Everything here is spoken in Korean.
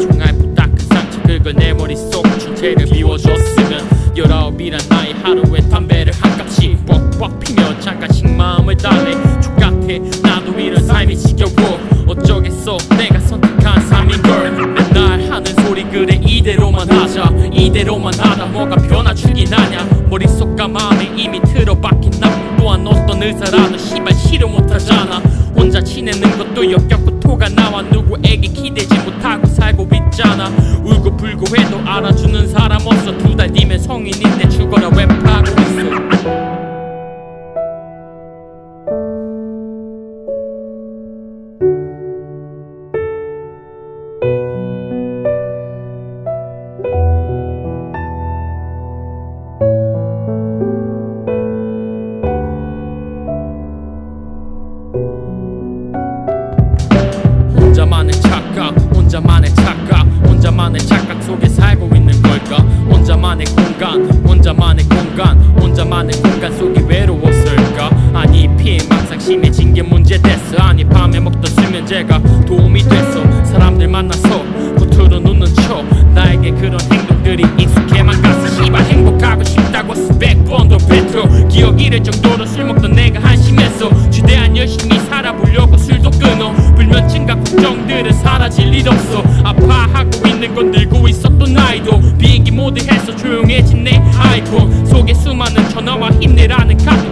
존중할 부탁 그 상식을 내 머릿속 주체를 비워줬으면 19이란 나이 하루에 담배를 한 값씩 뻑뻑 피며 잠깐씩 마음을 담해 족같아. 나도 이런 삶이 지겨워. 어쩌겠어 내가 선택한 삶인 걸. 맨날 하는 소리 그래 이대로만 하자. 이대로만 하다 뭐가 변화주긴 하냐. 머릿속과 마음이 이미 틀어박힌 나 또한 어떤 의사라도 씨발 싫어 못하잖아. 혼자 지내는 것도 역겹고 토가 나와. 누구에게 기대지 못하고 살고 있잖아. 울고 불고 해도 알아주는 사람 없어. 2달 뒤면 성인인데 죽어라 왜 파고 있어. 혼자만의 착각 속에 살고 있는 걸까. 혼자만의 공간 속이 외로웠을까. 아니 피해만 항상 심해진 게 문제됐어. 아니 밤에 먹던 수면제가 도움이 됐어. 사람들 만나서 겉으로 웃는 척 나에게 그런 행동들이 익숙해만 갔어. 씨발 행복하고 싶다고 수백 번 더 뱉어. 기억 잃을 정도로 술 먹던 내가 한심했어. 최대한 열심히 살아보려고 술도 끊어. 불면증과 걱정들은 사라질 일 없어. 아파하고 있는 건 늘고 있었던 나이도 비행기 모드에서 조용해진 내 아이폰 속에 수많은 전화와 힘내라는 카톡